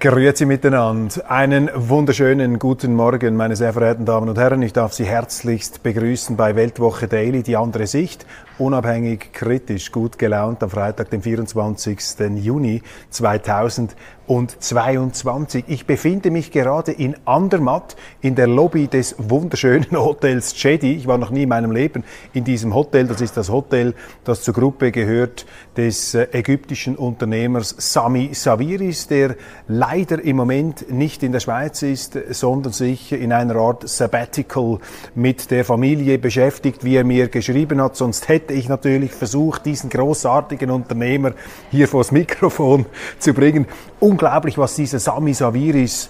Grüezi miteinander. Einen wunderschönen guten Morgen, meine sehr verehrten Damen und Herren. Ich darf Sie herzlichst begrüßen bei Weltwoche Daily, die andere Sicht. Unabhängig, kritisch, gut gelaunt am Freitag, dem 24. Juni 2022. Ich befinde mich gerade in Andermatt in der Lobby des wunderschönen Hotels Jedi. Ich war noch nie in meinem Leben in diesem Hotel. Das ist das Hotel, das zur Gruppe gehört des ägyptischen Unternehmers Sami Saviris, der leider im Moment nicht in der Schweiz ist, sondern sich in einer Art Sabbatical mit der Familie beschäftigt, wie er mir geschrieben hat. Sonst hätte ich natürlich versucht, diesen großartigen Unternehmer hier vors Mikrofon zu bringen. Unglaublich, was dieser Sami Saviris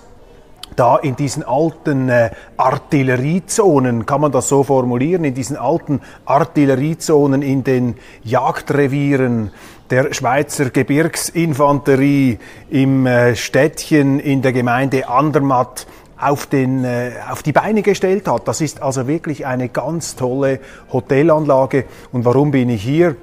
da in diesen alten Artilleriezonen, kann man das so formulieren, in diesen alten Artilleriezonen, in den Jagdrevieren der Schweizer Gebirgsinfanterie im Städtchen in der Gemeinde Andermatt auf die Beine gestellt hat. Das ist also wirklich eine ganz tolle Hotelanlage. Und warum bin ich hier?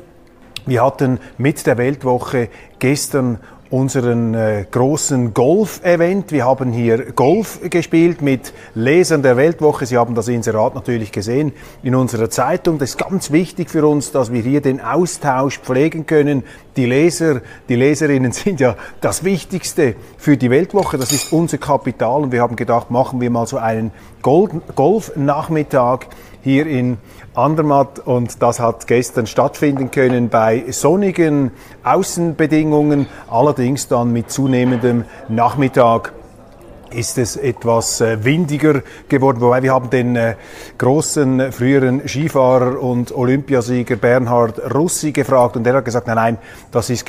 Wir hatten mit der Weltwoche gestern unseren großen Golf-Event. Wir haben hier Golf gespielt mit Lesern der Weltwoche. Sie haben das Inserat natürlich gesehen in unserer Zeitung. Das ist ganz wichtig für uns, dass wir hier den Austausch pflegen können. Die Leser, die Leserinnen sind ja das Wichtigste für die Weltwoche. Das ist unser Kapital. Und wir haben gedacht, machen wir mal so einen Golf-Nachmittag hier in Andermatt, und das hat gestern stattfinden können bei sonnigen Außenbedingungen, allerdings dann mit zunehmendem Nachmittag ist es etwas windiger geworden, wobei wir haben den großen früheren Skifahrer und Olympiasieger Bernhard Russi gefragt und er hat gesagt, nein, das ist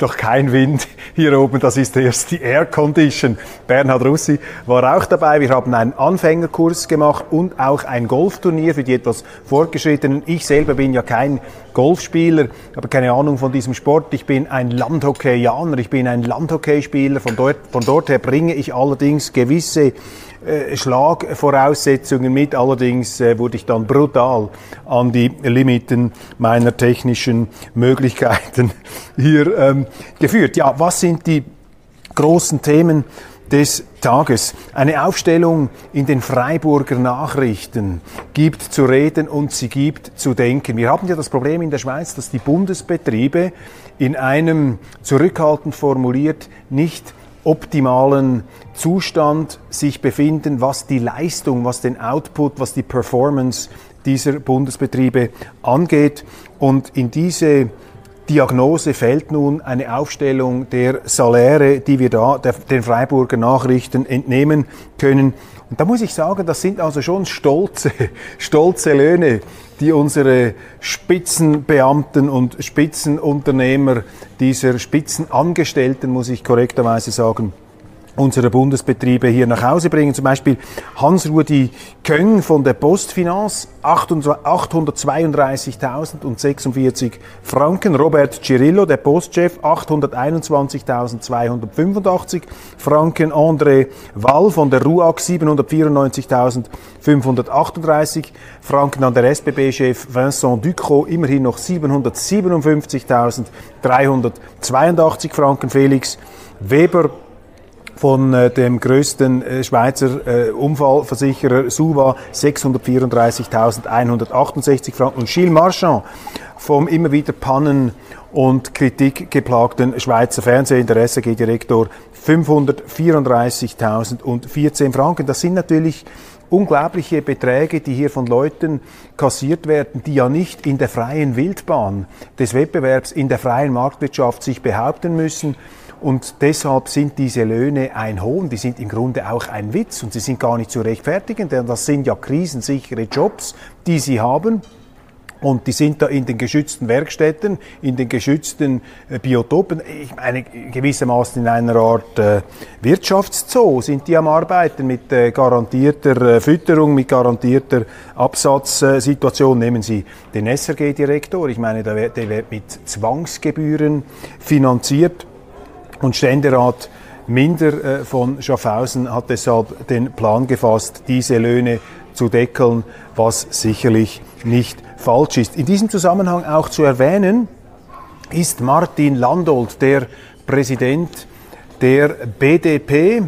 doch kein Wind hier oben, das ist erst die Air Condition. Bernhard Russi war auch dabei, wir haben einen Anfängerkurs gemacht und auch ein Golfturnier für die etwas Fortgeschrittenen. Ich selber bin ja kein Golfspieler, aber keine Ahnung von diesem Sport. Ich bin ein Landhockeyaner, ich bin ein Landhockeyspieler. Von dort her bringe ich allerdings gewisse Schlagvoraussetzungen mit. Allerdings wurde ich dann brutal an die Limiten meiner technischen Möglichkeiten hier geführt. Ja, was sind die großen Themen des Tages? Eine Aufstellung in den Freiburger Nachrichten gibt zu reden und sie gibt zu denken. Wir haben ja das Problem in der Schweiz, dass die Bundesbetriebe in einem, zurückhaltend formuliert, nicht optimalen Zustand sich befinden, was die Leistung, was den Output, was die Performance dieser Bundesbetriebe angeht. Und in diese Diagnose fällt nun eine Aufstellung der Saläre, die wir da den Freiburger Nachrichten entnehmen können. Und da muss ich sagen, das sind also schon stolze Löhne, die unsere Spitzenbeamten und Spitzenunternehmer, dieser Spitzenangestellten, muss ich korrekterweise sagen, unsere Bundesbetriebe hier nach Hause bringen. Zum Beispiel Hans-Rudi Köng von der PostFinance, 832.046 Franken. Robert Cirillo, der Postchef, 821.285 Franken. André Wall von der RUAG, 794.538 Franken. Dann der SBB-Chef Vincent Ducrot, immerhin noch 757.382 Franken. Felix Weber von dem größten Schweizer Unfallversicherer Suva, 634.168 Franken. Und Gilles Marchand vom immer wieder Pannen- und kritikgeplagten Schweizer Fernsehen, der SRG-Direktor, 534.014 Franken. Das sind natürlich unglaubliche Beträge, die hier von Leuten kassiert werden, die ja nicht in der freien Wildbahn des Wettbewerbs, in der freien Marktwirtschaft sich behaupten müssen. Und deshalb sind diese Löhne ein Hohn, die sind im Grunde auch ein Witz und sie sind gar nicht zu rechtfertigen, denn das sind ja krisensichere Jobs, die sie haben. Und die sind da in den geschützten Werkstätten, in den geschützten Biotopen, ich meine gewissermaßen in einer Art Wirtschaftszoo sind die am Arbeiten mit garantierter Fütterung, mit garantierter Absatzsituation. Nehmen Sie den SRG-Direktor, ich meine, der wird mit Zwangsgebühren finanziert und Ständerat Minder von Schaffhausen hat deshalb den Plan gefasst, diese Löhne zu deckeln, was sicherlich nicht falsch ist. In diesem Zusammenhang auch zu erwähnen ist Martin Landolt, der Präsident der BDP,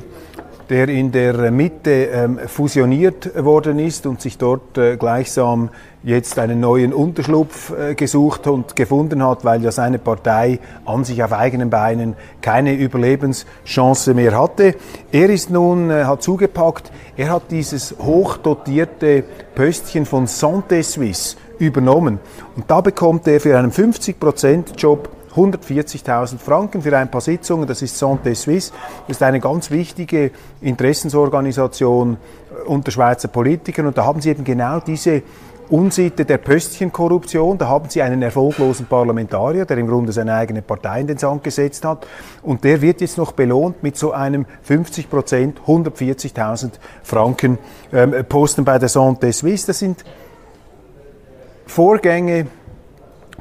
der in der Mitte fusioniert worden ist und sich dort gleichsam jetzt einen neuen Unterschlupf gesucht und gefunden hat, weil ja seine Partei an sich auf eigenen Beinen keine Überlebenschance mehr hatte. Er ist nun, hat zugepackt, er hat dieses hochdotierte Pöstchen von Santé Suisse übernommen. Und da bekommt er für einen 50%-Job 140.000 Franken für ein paar Sitzungen, das ist Santé Suisse, das ist eine ganz wichtige Interessensorganisation unter Schweizer Politikern und da haben sie eben genau diese Unsitte der Pöstchenkorruption, da haben sie einen erfolglosen Parlamentarier, der im Grunde seine eigene Partei in den Sand gesetzt hat und der wird jetzt noch belohnt mit so einem 50%, 140.000 Franken Posten bei der Santé Suisse. Das sind Vorgänge,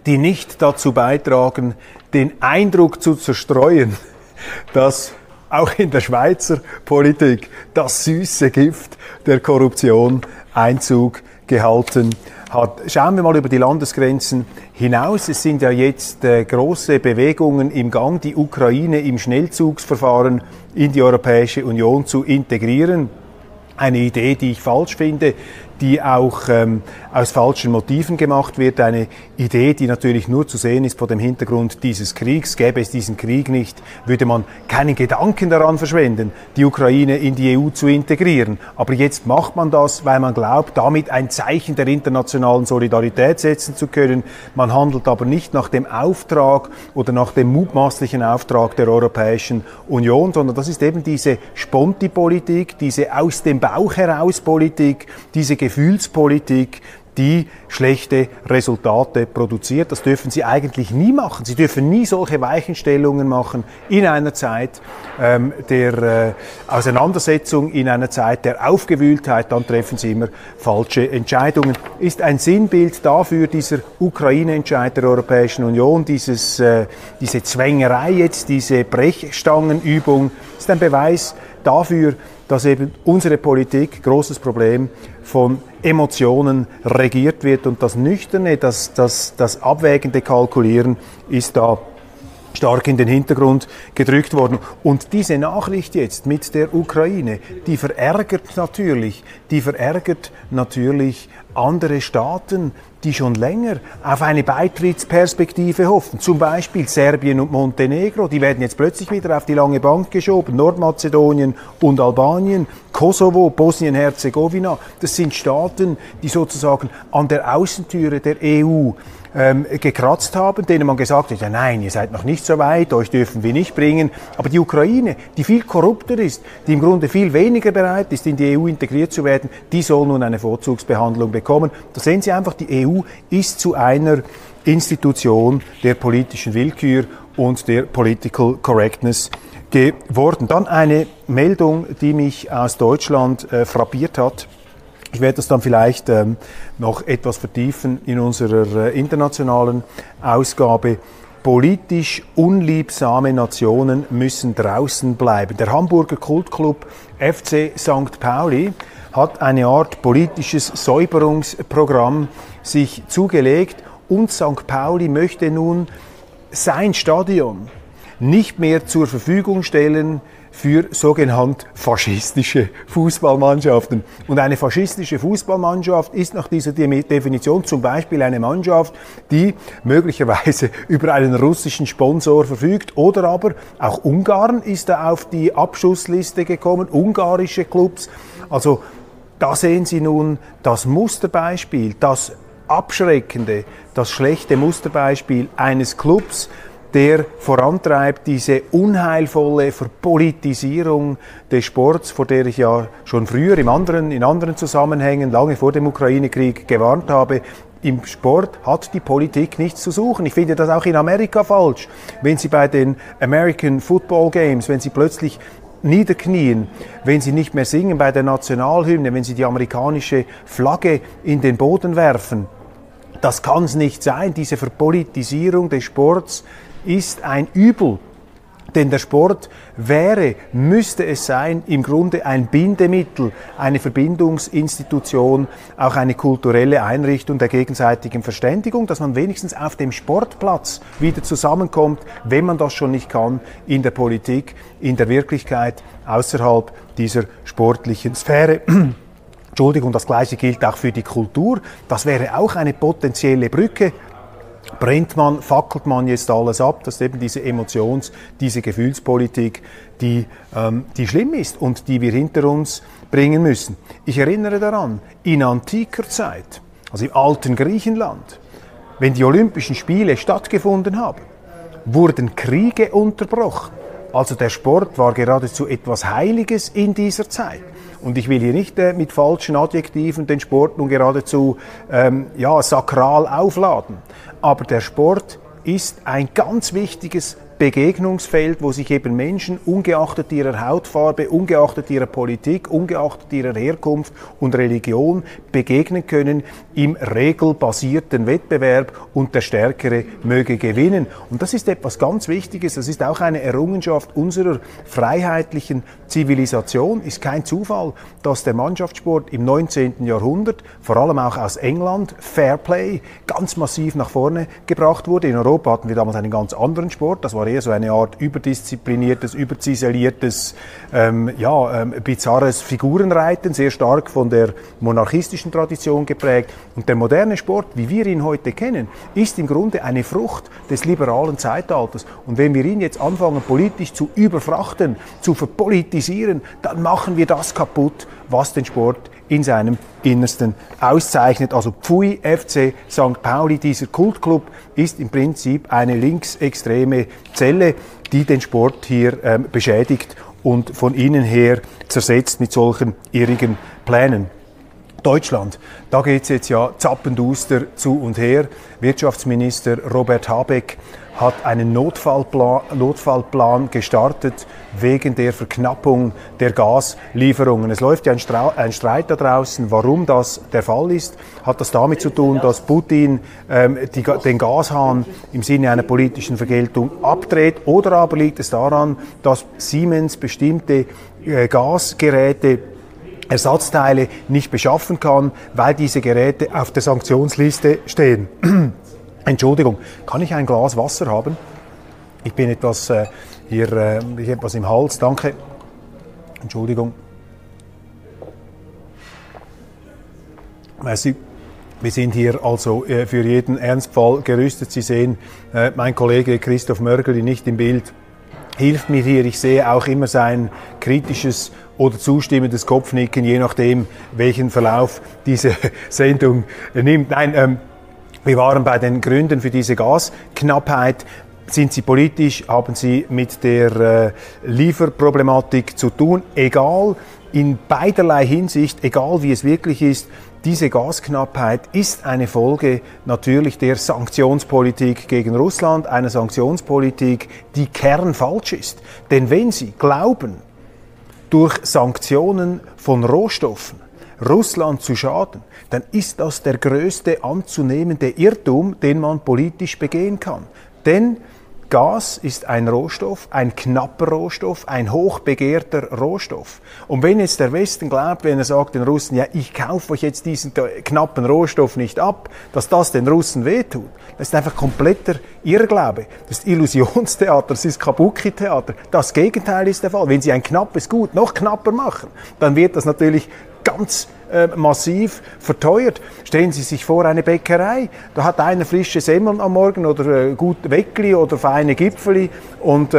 die nicht dazu beitragen, den Eindruck zu zerstreuen, dass auch in der Schweizer Politik das süße Gift der Korruption Einzug gehalten hat. Schauen wir mal über die Landesgrenzen hinaus. Es sind ja jetzt große Bewegungen im Gang, die Ukraine im Schnellzugsverfahren in die Europäische Union zu integrieren. Eine Idee, die ich falsch finde, die auch aus falschen Motiven gemacht wird. Eine Idee, die natürlich nur zu sehen ist vor dem Hintergrund dieses Kriegs. Gäbe es diesen Krieg nicht, würde man keinen Gedanken daran verschwenden, die Ukraine in die EU zu integrieren. Aber jetzt macht man das, weil man glaubt, damit ein Zeichen der internationalen Solidarität setzen zu können. Man handelt aber nicht nach dem Auftrag oder nach dem mutmaßlichen Auftrag der Europäischen Union, sondern das ist eben diese Sponti-Politik, diese aus dem Bauch heraus Politik, diese Gefühlspolitik, die schlechte Resultate produziert. Das dürfen Sie eigentlich nie machen. Sie dürfen nie solche Weichenstellungen machen in einer Zeit der Auseinandersetzung, in einer Zeit der Aufgewühltheit. Dann treffen Sie immer falsche Entscheidungen. Ist ein Sinnbild dafür, dieser Ukraine-Entscheid der Europäischen Union, diese Zwängerei jetzt, diese Brechstangenübung, ist ein Beweis dafür, dass eben unsere Politik, großes Problem, von Emotionen regiert wird und das Nüchterne, das abwägende Kalkulieren ist da stark in den Hintergrund gedrückt worden. Und diese Nachricht jetzt mit der Ukraine, die verärgert natürlich andere Staaten, die schon länger auf eine Beitrittsperspektive hoffen. Zum Beispiel Serbien und Montenegro, die werden jetzt plötzlich wieder auf die lange Bank geschoben. Nordmazedonien und Albanien, Kosovo, Bosnien-Herzegowina, das sind Staaten, die sozusagen an der Außentüre der EU gekratzt haben, denen man gesagt hat, ja nein, ihr seid noch nicht so weit, euch dürfen wir nicht bringen. Aber die Ukraine, die viel korrupter ist, die im Grunde viel weniger bereit ist, in die EU integriert zu werden, die soll nun eine Vorzugsbehandlung bekommen. Da sehen Sie einfach, die EU ist zu einer Institution der politischen Willkür und der Political Correctness geworden. Dann eine Meldung, die mich aus Deutschland frappiert hat. Ich werde das dann vielleicht noch etwas vertiefen in unserer internationalen Ausgabe. Politisch unliebsame Nationen müssen draußen bleiben. Der Hamburger Kultclub FC St. Pauli hat eine Art politisches Säuberungsprogramm sich zugelegt und St. Pauli möchte nun sein Stadion nicht mehr zur Verfügung stellen für sogenannt faschistische Fußballmannschaften. Und eine faschistische Fußballmannschaft ist nach dieser Definition zum Beispiel eine Mannschaft, die möglicherweise über einen russischen Sponsor verfügt oder aber auch Ungarn ist da auf die Abschussliste gekommen, ungarische Clubs. Also da sehen Sie nun das Musterbeispiel, das abschreckende, das schlechte Musterbeispiel eines Clubs, der vorantreibt diese unheilvolle Verpolitisierung des Sports, vor der ich ja schon früher in anderen Zusammenhängen, lange vor dem Ukraine-Krieg gewarnt habe. Im Sport hat die Politik nichts zu suchen. Ich finde das auch in Amerika falsch. Wenn Sie bei den American Football Games, wenn Sie plötzlich niederknien, wenn Sie nicht mehr singen bei der Nationalhymne, wenn Sie die amerikanische Flagge in den Boden werfen, das kann es nicht sein. Diese Verpolitisierung des Sports ist ein Übel. Denn der Sport wäre, müsste es sein, im Grunde ein Bindemittel, eine Verbindungsinstitution, auch eine kulturelle Einrichtung der gegenseitigen Verständigung, dass man wenigstens auf dem Sportplatz wieder zusammenkommt, wenn man das schon nicht kann, in der Politik, in der Wirklichkeit, außerhalb dieser sportlichen Sphäre. Entschuldigung, das Gleiche gilt auch für die Kultur. Das wäre auch eine potenzielle Brücke. Brennt man, fackelt man jetzt alles ab, das ist eben diese diese Gefühlspolitik, die schlimm ist und die wir hinter uns bringen müssen. Ich erinnere daran, in antiker Zeit, also im alten Griechenland, wenn die Olympischen Spiele stattgefunden haben, wurden Kriege unterbrochen. Also der Sport war geradezu etwas Heiliges in dieser Zeit. Und ich will hier nicht mit falschen Adjektiven den Sport nun geradezu sakral aufladen. Aber der Sport ist ein ganz wichtiges Begegnungsfeld, wo sich eben Menschen ungeachtet ihrer Hautfarbe, ungeachtet ihrer Politik, ungeachtet ihrer Herkunft und Religion begegnen können im regelbasierten Wettbewerb und der Stärkere möge gewinnen. Und das ist etwas ganz Wichtiges, das ist auch eine Errungenschaft unserer freiheitlichen Zivilisation. Ist kein Zufall, dass der Mannschaftssport im 19. Jahrhundert, vor allem auch aus England, Fairplay, ganz massiv nach vorne gebracht wurde. In Europa hatten wir damals einen ganz anderen Sport, das war eher so eine Art überdiszipliniertes, überziseliertes, bizarres Figurenreiten, sehr stark von der monarchistischen Tradition geprägt. Und der moderne Sport, wie wir ihn heute kennen, ist im Grunde eine Frucht des liberalen Zeitalters. Und wenn wir ihn jetzt anfangen, politisch zu überfrachten, zu verpolitisieren, dann machen wir das kaputt, was den Sport in seinem Innersten auszeichnet. Also Pfui, FC St. Pauli, dieser Kultclub, ist im Prinzip eine linksextreme Zelle, die den Sport hier beschädigt und von innen her zersetzt mit solchen irrigen Plänen. Deutschland, da geht es jetzt ja zappenduster zu und her. Wirtschaftsminister Robert Habeck hat einen Notfallplan gestartet wegen der Verknappung der Gaslieferungen. Es läuft ja ein Streit da draußen, warum das der Fall ist. Hat das damit zu tun, dass Putin den Gashahn im Sinne einer politischen Vergeltung abdreht? Oder aber liegt es daran, dass Siemens bestimmte Gasgeräte, Ersatzteile nicht beschaffen kann, weil diese Geräte auf der Sanktionsliste stehen? Entschuldigung, kann ich ein Glas Wasser haben? Ich bin etwas im Hals, danke. Entschuldigung. Merci. Wir sind hier also für jeden Ernstfall gerüstet. Sie sehen, mein Kollege Christoph Mörgeli nicht im Bild. Hilft mir hier, ich sehe auch immer sein kritisches oder zustimmendes Kopfnicken, je nachdem, welchen Verlauf diese Sendung nimmt. Nein, wir waren bei den Gründen für diese Gasknappheit. Sind sie politisch? Haben sie mit der Lieferproblematik zu tun? Egal, in beiderlei Hinsicht, egal wie es wirklich ist, diese Gasknappheit ist eine Folge natürlich der Sanktionspolitik gegen Russland, einer Sanktionspolitik, die kernfalsch ist. Denn wenn Sie glauben, durch Sanktionen von Rohstoffen Russland zu schaden, dann ist das der größte anzunehmende Irrtum, den man politisch begehen kann. Denn Gas ist ein Rohstoff, ein knapper Rohstoff, ein hochbegehrter Rohstoff. Und wenn jetzt der Westen glaubt, wenn er sagt den Russen, ja, ich kaufe euch jetzt diesen knappen Rohstoff nicht ab, dass das den Russen wehtut, das ist einfach kompletter Irrglaube. Das ist Illusionstheater, das ist Kabuki-Theater. Das Gegenteil ist der Fall. Wenn Sie ein knappes Gut noch knapper machen, dann wird das natürlich ganz massiv verteuert. Stellen Sie sich vor, eine Bäckerei, da hat einer frische Semmeln am Morgen oder gut Weckli oder feine Gipfeli und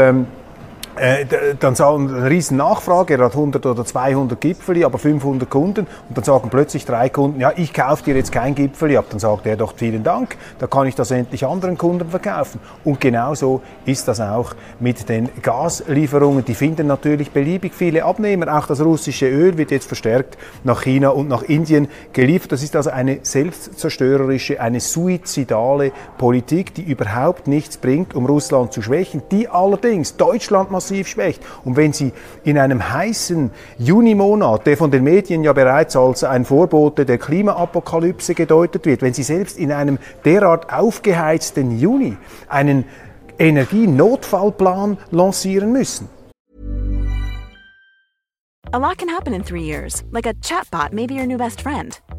Dann sagen eine riesen Nachfrage, er hat 100 oder 200 Gipfeli, aber 500 Kunden. Und dann sagen plötzlich 3 Kunden, ja, ich kaufe dir jetzt kein Gipfeli ab. Dann sagt er doch, vielen Dank, da kann ich das endlich anderen Kunden verkaufen. Und genau so ist das auch mit den Gaslieferungen. Die finden natürlich beliebig viele Abnehmer. Auch das russische Öl wird jetzt verstärkt nach China und nach Indien geliefert. Das ist also eine selbstzerstörerische, eine suizidale Politik, die überhaupt nichts bringt, um Russland zu schwächen, die allerdings Deutschland massiv schwächt. Und wenn Sie in einem heißen Junimonat, der von den Medien ja bereits als ein Vorbote der Klimaapokalypse gedeutet wird, wenn Sie selbst in einem derart aufgeheizten Juni einen Energienotfallplan lancieren müssen. A lot can happen in 3 years, like a chatbot may be your new best friend.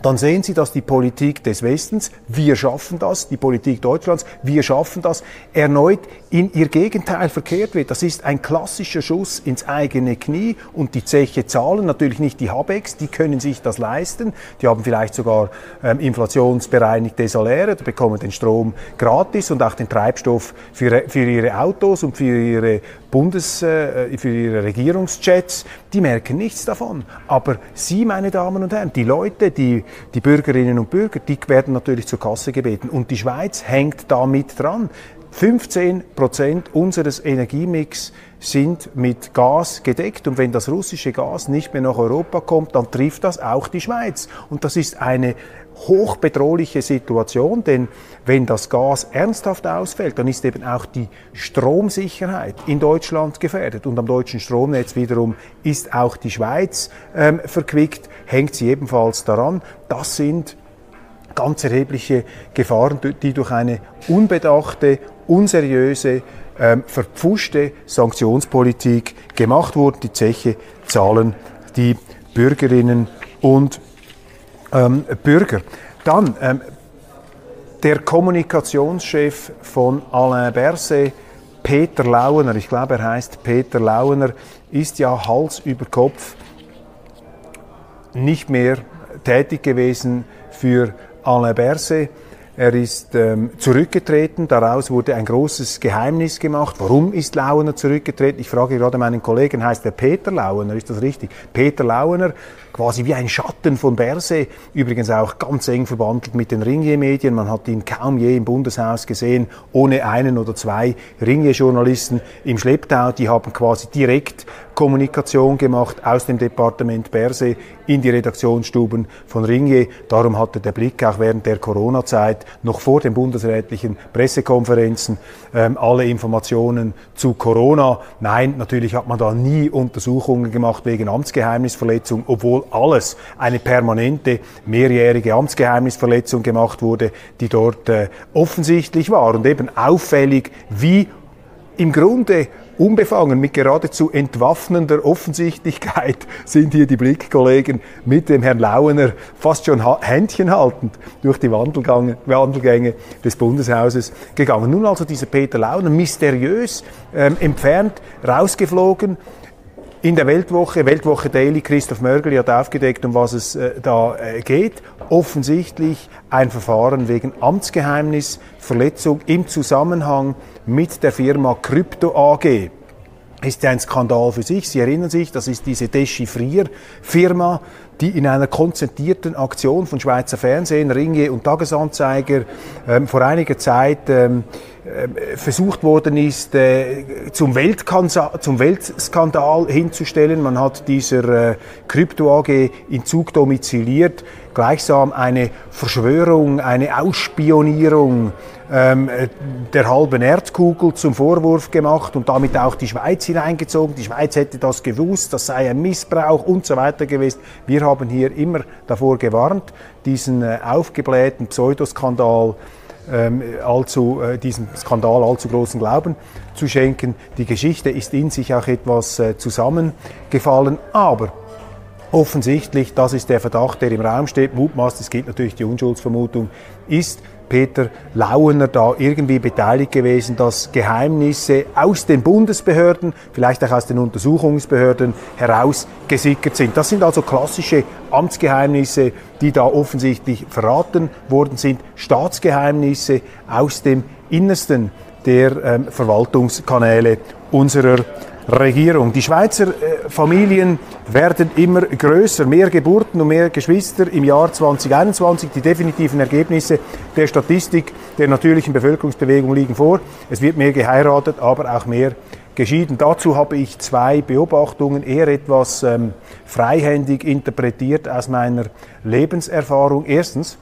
Dann sehen Sie, dass die Politik des Westens, wir schaffen das, die Politik Deutschlands, wir schaffen das, erneut in ihr Gegenteil verkehrt wird. Das ist ein klassischer Schuss ins eigene Knie und die Zeche zahlen, natürlich nicht die Habecks, die können sich das leisten, die haben vielleicht sogar inflationsbereinigte Saläre, die bekommen den Strom gratis und auch den Treibstoff für ihre Autos und für ihre Regierungschats, die merken nichts davon. Aber Sie, meine Damen und Herren, die Leute, die Bürgerinnen und Bürger, die werden natürlich zur Kasse gebeten. Und die Schweiz hängt da mit dran. 15% unseres Energiemix sind mit Gas gedeckt. Und wenn das russische Gas nicht mehr nach Europa kommt, dann trifft das auch die Schweiz. Und das ist eine hochbedrohliche Situation, denn wenn das Gas ernsthaft ausfällt, dann ist eben auch die Stromsicherheit in Deutschland gefährdet. Und am deutschen Stromnetz wiederum ist auch die Schweiz verquickt, hängt sie ebenfalls daran. Das sind ganz erhebliche Gefahren, die durch eine unbedachte, unseriöse, verpfuschte Sanktionspolitik gemacht wurden. Die Zeche zahlen die Bürgerinnen und Bürger. Dann der Kommunikationschef von Alain Berset, Peter Lauener, ich glaube er heißt Peter Lauener, ist ja Hals über Kopf nicht mehr tätig gewesen für Alain Berset. Er ist zurückgetreten, daraus wurde ein großes Geheimnis gemacht. Warum ist Lauener zurückgetreten? Ich frage gerade meinen Kollegen, heißt der Peter Lauener, ist das richtig? Peter Lauener, quasi wie ein Schatten von Berset, übrigens auch ganz eng verbandelt mit den Ringier-Medien. Man hat ihn kaum je im Bundeshaus gesehen, ohne einen oder zwei Ringier-Journalisten im Schlepptau. Die haben quasi direkt Kommunikation gemacht aus dem Departement Berset in die Redaktionsstuben von Ringier. Darum hatte der Blick auch während der Corona-Zeit, noch vor den bundesrätlichen Pressekonferenzen, alle Informationen zu Corona. Nein, natürlich hat man da nie Untersuchungen gemacht wegen Amtsgeheimnisverletzung, obwohl alles eine permanente, mehrjährige Amtsgeheimnisverletzung gemacht wurde, die dort offensichtlich war und eben auffällig, wie im Grunde unbefangen, mit geradezu entwaffnender Offensichtlichkeit sind hier die Blickkollegen mit dem Herrn Lauener fast schon händchenhaltend durch die Wandelgänge des Bundeshauses gegangen. Nun also dieser Peter Lauener, mysteriös entfernt, rausgeflogen. In der Weltwoche, Weltwoche Daily, Christoph Mörgeli hat aufgedeckt, um was es da geht. Offensichtlich ein Verfahren wegen Amtsgeheimnisverletzung im Zusammenhang mit der Firma Crypto AG. Ist ja ein Skandal für sich. Sie erinnern sich, das ist diese Dechiffrier-Firma, die in einer konzentrierten Aktion von Schweizer Fernsehen, Ringier und Tagesanzeiger vor einiger Zeit versucht worden ist, zum Weltskandal hinzustellen. Man hat dieser Crypto AG in Zug domiziliert, gleichsam eine Verschwörung, eine Ausspionierung der halben Erdkugel zum Vorwurf gemacht und damit auch die Schweiz hineingezogen. Die Schweiz hätte das gewusst, das sei ein Missbrauch und so weiter gewesen. Wir haben hier immer davor gewarnt, diesen aufgeblähten Pseudoskandal diesem Skandal allzu großen Glauben zu schenken. Die Geschichte ist in sich auch etwas zusammengefallen, aber offensichtlich, das ist der Verdacht, der im Raum steht, mutmaßlich, es gibt natürlich die Unschuldsvermutung, ist Peter Lauener da irgendwie beteiligt gewesen, dass Geheimnisse aus den Bundesbehörden, vielleicht auch aus den Untersuchungsbehörden herausgesickert sind. Das sind also klassische Amtsgeheimnisse, die da offensichtlich verraten worden sind, Staatsgeheimnisse aus dem Innersten der Verwaltungskanäle unserer Regierung. Die Schweizer Familien werden immer größer, mehr Geburten und mehr Geschwister im Jahr 2021. Die definitiven Ergebnisse der Statistik der natürlichen Bevölkerungsbewegung liegen vor. Es wird mehr geheiratet, aber auch mehr geschieden. Dazu habe ich zwei Beobachtungen, eher etwas freihändig interpretiert aus meiner Lebenserfahrung. Erstens,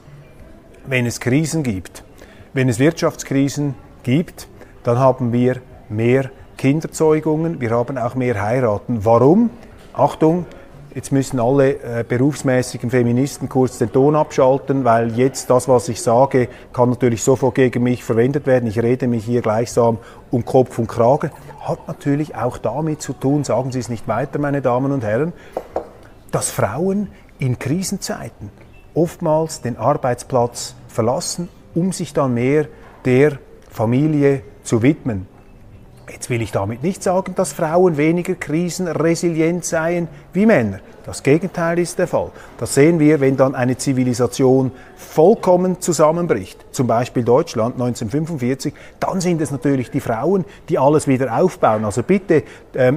wenn es Krisen gibt, wenn es Wirtschaftskrisen gibt, dann haben wir mehr Kinderzeugungen, wir haben auch mehr Heiraten. Warum? Achtung, jetzt müssen alle berufsmäßigen Feministen kurz den Ton abschalten, weil jetzt das, was ich sage, kann natürlich sofort gegen mich verwendet werden. Ich rede mich hier gleichsam um Kopf und Kragen. Hat natürlich auch damit zu tun, sagen Sie es nicht weiter, meine Damen und Herren, dass Frauen in Krisenzeiten oftmals den Arbeitsplatz verlassen, um sich dann mehr der Familie zu widmen. Jetzt will ich damit nicht sagen, dass Frauen weniger krisenresilient seien wie Männer. Das Gegenteil ist der Fall. Das sehen wir, wenn dann eine Zivilisation vollkommen zusammenbricht, zum Beispiel Deutschland 1945, dann sind es natürlich die Frauen, die alles wieder aufbauen. Also bitte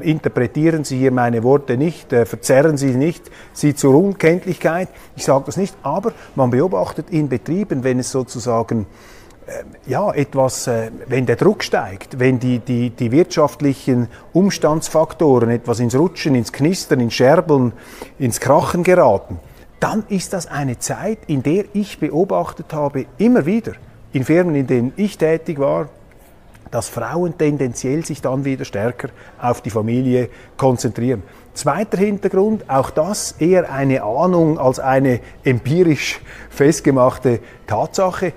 interpretieren Sie hier meine Worte nicht, verzerren Sie nicht, sie zur Unkenntlichkeit. Ich sage das nicht, aber man beobachtet in Betrieben, wenn es sozusagen wenn der Druck steigt, wenn die wirtschaftlichen Umstandsfaktoren etwas ins Rutschen, ins Knistern, ins Scherbeln, ins Krachen geraten, dann ist das eine Zeit, in der ich beobachtet habe, immer wieder, in Firmen, in denen ich tätig war, dass Frauen tendenziell sich dann wieder stärker auf die Familie konzentrieren. Zweiter Hintergrund, auch das eher eine Ahnung als eine empirisch festgemachte Tatsache.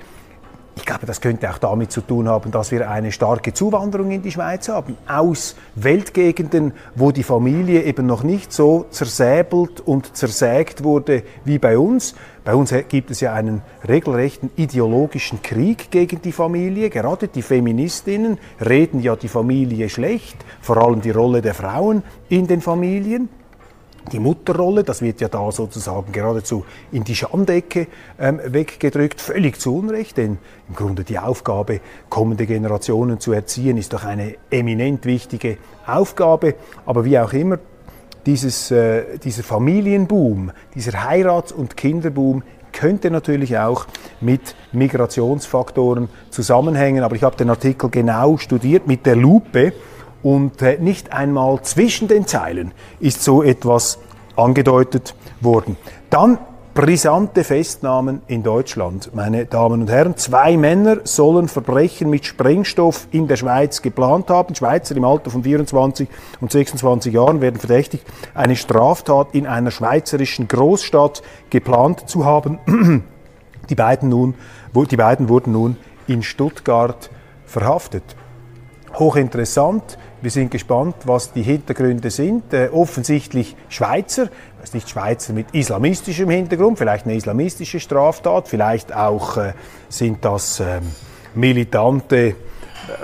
Ich glaube, das könnte auch damit zu tun haben, dass wir eine starke Zuwanderung in die Schweiz haben, aus Weltgegenden, wo die Familie eben noch nicht so zersäbelt und zersägt wurde wie bei uns. Bei uns gibt es ja einen regelrechten ideologischen Krieg gegen die Familie. Gerade die Feministinnen reden ja die Familie schlecht, vor allem die Rolle der Frauen in den Familien. Die Mutterrolle, das wird ja da sozusagen geradezu in die Schandecke weggedrückt, völlig zu Unrecht, denn im Grunde die Aufgabe, kommende Generationen zu erziehen, ist doch eine eminent wichtige Aufgabe. Aber wie auch immer, dieser Familienboom, dieser Heirats- und Kinderboom könnte natürlich auch mit Migrationsfaktoren zusammenhängen. Aber ich habe den Artikel genau studiert mit der Lupe. Und nicht einmal zwischen den Zeilen ist so etwas angedeutet worden. Dann brisante Festnahmen in Deutschland, meine Damen und Herren. 2 Männer sollen Verbrechen mit Sprengstoff in der Schweiz geplant haben. Schweizer im Alter von 24 und 26 Jahren werden verdächtigt, eine Straftat in einer schweizerischen Großstadt geplant zu haben. Die beiden wurden nun in Stuttgart verhaftet. Hochinteressant. Wir sind gespannt, was die Hintergründe sind. Offensichtlich Schweizer, das ist nicht Schweizer mit islamistischem Hintergrund, vielleicht eine islamistische Straftat, vielleicht auch sind das militante,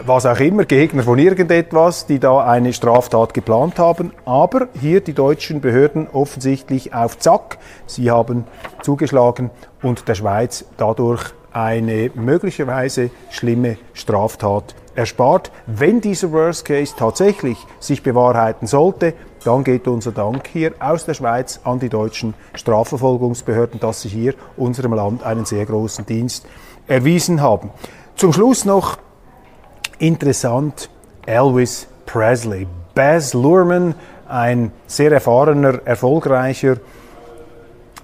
was auch immer, Gegner von irgendetwas, die da eine Straftat geplant haben. Aber hier die deutschen Behörden offensichtlich auf Zack. Sie haben zugeschlagen und der Schweiz dadurch eine möglicherweise schlimme Straftat erspart. Wenn dieser Worst Case tatsächlich sich bewahrheiten sollte, dann geht unser Dank hier aus der Schweiz an die deutschen Strafverfolgungsbehörden, dass sie hier unserem Land einen sehr großen Dienst erwiesen haben. Zum Schluss noch Interessant, Elvis Presley. Baz Luhrmann, ein sehr erfahrener, erfolgreicher,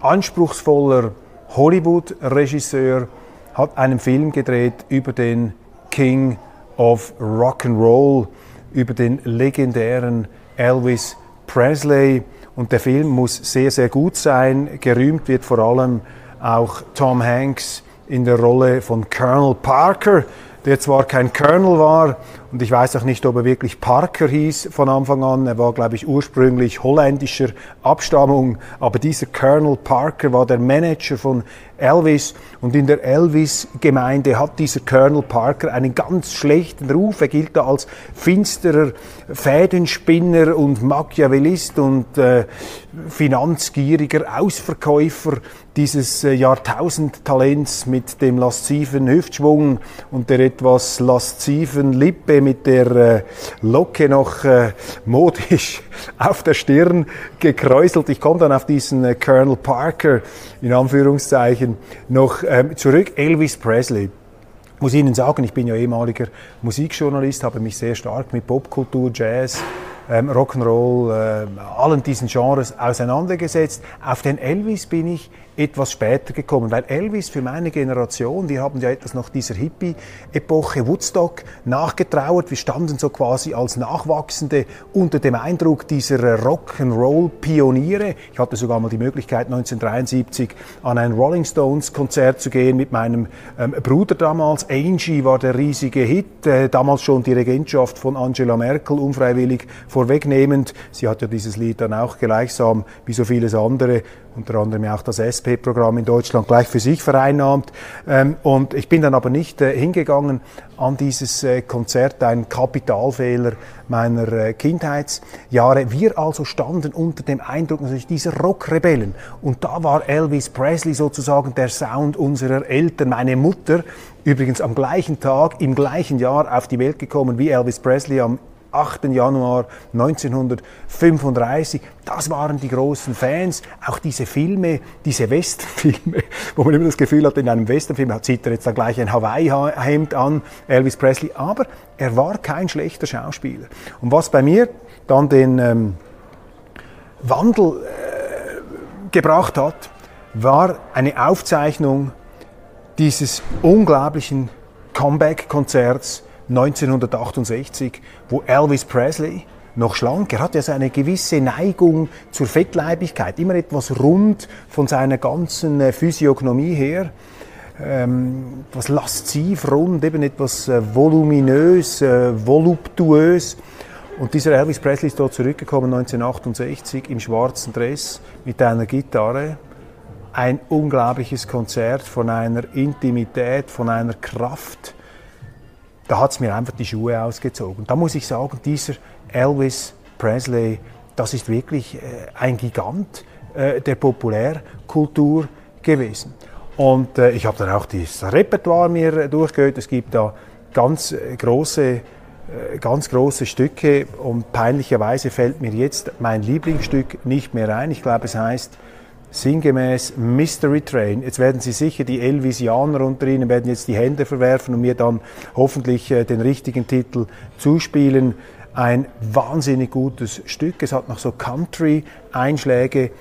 anspruchsvoller Hollywood-Regisseur, hat einen Film gedreht über den King of Rock'n'Roll, über den legendären Elvis Presley. Und der Film muss sehr, sehr gut sein. Gerühmt wird vor allem auch Tom Hanks in der Rolle von Colonel Parker, der zwar kein Colonel war, und ich weiß auch nicht, ob er wirklich Parker hieß von Anfang an. Er war, glaube ich, ursprünglich holländischer Abstammung. Aber dieser Colonel Parker war der Manager von Elvis. Und in der Elvis-Gemeinde hat dieser Colonel Parker einen ganz schlechten Ruf. Er gilt da als finsterer Fädenspinner und Machiavellist und finanzgieriger Ausverkäufer dieses Jahrtausendtalents mit dem lasziven Hüftschwung und der etwas lasziven Lippe mit der Locke noch modisch auf der Stirn gekräuselt. Ich komme dann auf diesen Colonel Parker, in Anführungszeichen, noch zurück. Elvis Presley. Ich muss Ihnen sagen, ich bin ja ehemaliger Musikjournalist, habe mich sehr stark mit Popkultur, Jazz, Rock'n'Roll, allen diesen Genres auseinandergesetzt. Auf den Elvis bin ich etwas später gekommen, weil Elvis für meine Generation, wir haben ja etwas nach dieser Hippie-Epoche Woodstock nachgetrauert, wir standen so quasi als Nachwachsende unter dem Eindruck dieser Rock'n'Roll-Pioniere. Ich hatte sogar mal die Möglichkeit, 1973 an ein Rolling Stones-Konzert zu gehen mit meinem Bruder damals. Angie war der riesige Hit, damals schon die Regentschaft von Angela Merkel unfreiwillig vorwegnehmend. Sie hat ja dieses Lied dann auch gleichsam wie so vieles andere, unter anderem auch das SP-Programm in Deutschland, gleich für sich vereinnahmt. Und ich bin dann aber nicht hingegangen an dieses Konzert, ein Kapitalfehler meiner Kindheitsjahre. Wir also standen unter dem Eindruck natürlich dieser Rockrebellen. Und da war Elvis Presley sozusagen der Sound unserer Eltern. Meine Mutter, übrigens am gleichen Tag, im gleichen Jahr auf die Welt gekommen wie Elvis Presley, am 8. Januar 1935, das waren die großen Fans. Auch diese Filme, diese Westernfilme, wo man immer das Gefühl hat, in einem Westernfilm zieht er jetzt dann gleich ein Hawaii-Hemd an, Elvis Presley. Aber er war kein schlechter Schauspieler. Und was bei mir dann den Wandel gebracht hat, war eine Aufzeichnung dieses unglaublichen Comeback-Konzerts 1968, wo Elvis Presley, noch schlank, er hatte ja so eine gewisse Neigung zur Fettleibigkeit, immer etwas rund von seiner ganzen Physiognomie her, etwas lasziv rund, eben etwas voluminös, voluptuös. Und dieser Elvis Presley ist dort zurückgekommen 1968 im schwarzen Dress mit einer Gitarre. Ein unglaubliches Konzert von einer Intimität, von einer Kraft. Da hat es mir einfach die Schuhe ausgezogen. Da muss ich sagen, dieser Elvis Presley, das ist wirklich ein Gigant der Populärkultur gewesen. Und ich habe dann auch das Repertoire mir durchgehört. Es gibt da ganz große Stücke und peinlicherweise fällt mir jetzt mein Lieblingsstück nicht mehr ein. Ich glaube, es heißt sinngemäß Mystery Train. Jetzt werden Sie sicher, die Elvisianer unter Ihnen werden jetzt die Hände verwerfen und mir dann hoffentlich den richtigen Titel zuspielen. Ein wahnsinnig gutes Stück. Es hat noch so Country-Einschläge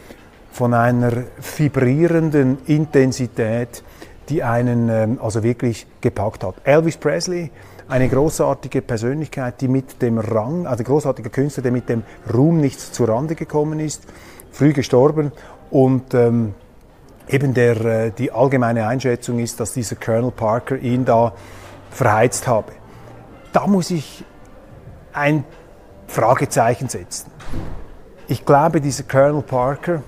von einer vibrierenden Intensität, die einen also wirklich gepackt hat. Elvis Presley, eine großartige Persönlichkeit, die mit dem Rang, also großartiger Künstler, der mit dem Ruhm nichts zurande gekommen ist, früh gestorben. Und eben die allgemeine Einschätzung ist, dass dieser Colonel Parker ihn da verheizt habe. Da muss ich ein Fragezeichen setzen. Ich glaube, dieser Colonel Parker,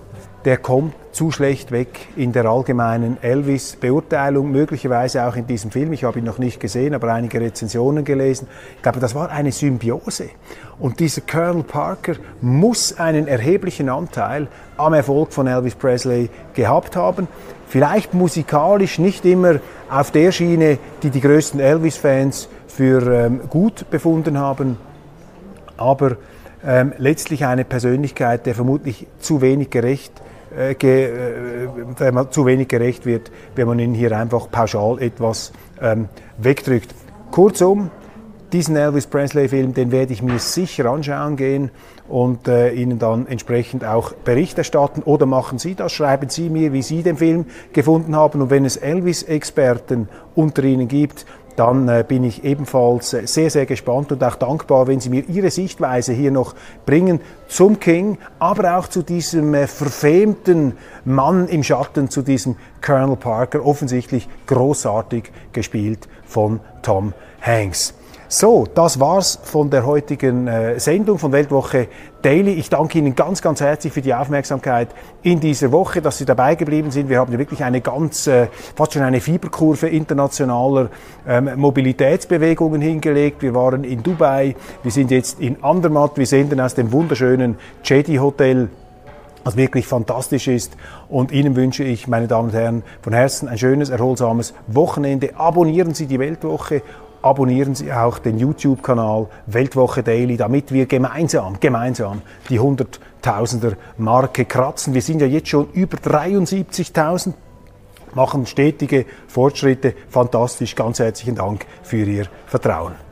der kommt zu schlecht weg in der allgemeinen Elvis-Beurteilung, möglicherweise auch in diesem Film. Ich habe ihn noch nicht gesehen, aber einige Rezensionen gelesen. Ich glaube, das war eine Symbiose. Und dieser Colonel Parker muss einen erheblichen Anteil am Erfolg von Elvis Presley gehabt haben. Vielleicht musikalisch nicht immer auf der Schiene, die die größten Elvis-Fans für gut befunden haben, aber letztlich eine Persönlichkeit, der vermutlich zu wenig gerecht wird, wenn man ihn hier einfach pauschal etwas wegdrückt. Kurzum, diesen Elvis Presley-Film, den werde ich mir sicher anschauen gehen und Ihnen dann entsprechend auch Bericht erstatten. Oder machen Sie das, schreiben Sie mir, wie Sie den Film gefunden haben. Und wenn es Elvis-Experten unter Ihnen gibt, dann bin ich ebenfalls sehr, sehr gespannt und auch dankbar, wenn Sie mir Ihre Sichtweise hier noch bringen zum King, aber auch zu diesem verfemten Mann im Schatten, zu diesem Colonel Parker, offensichtlich großartig gespielt von Tom Hanks. So, das war's von der heutigen Sendung von Weltwoche Daily. Ich danke Ihnen ganz, ganz herzlich für die Aufmerksamkeit in dieser Woche, dass Sie dabei geblieben sind. Wir haben ja wirklich eine ganz, fast schon eine Fieberkurve internationaler Mobilitätsbewegungen hingelegt. Wir waren in Dubai, wir sind jetzt in Andermatt, wir senden aus dem wunderschönen Jedi Hotel, was wirklich fantastisch ist. Und Ihnen wünsche ich, meine Damen und Herren, von Herzen ein schönes, erholsames Wochenende. Abonnieren Sie die Weltwoche. Abonnieren Sie auch den YouTube-Kanal Weltwoche Daily, damit wir gemeinsam die 100.000er-Marke kratzen. Wir sind ja jetzt schon über 73.000, machen stetige Fortschritte. Fantastisch, ganz herzlichen Dank für Ihr Vertrauen.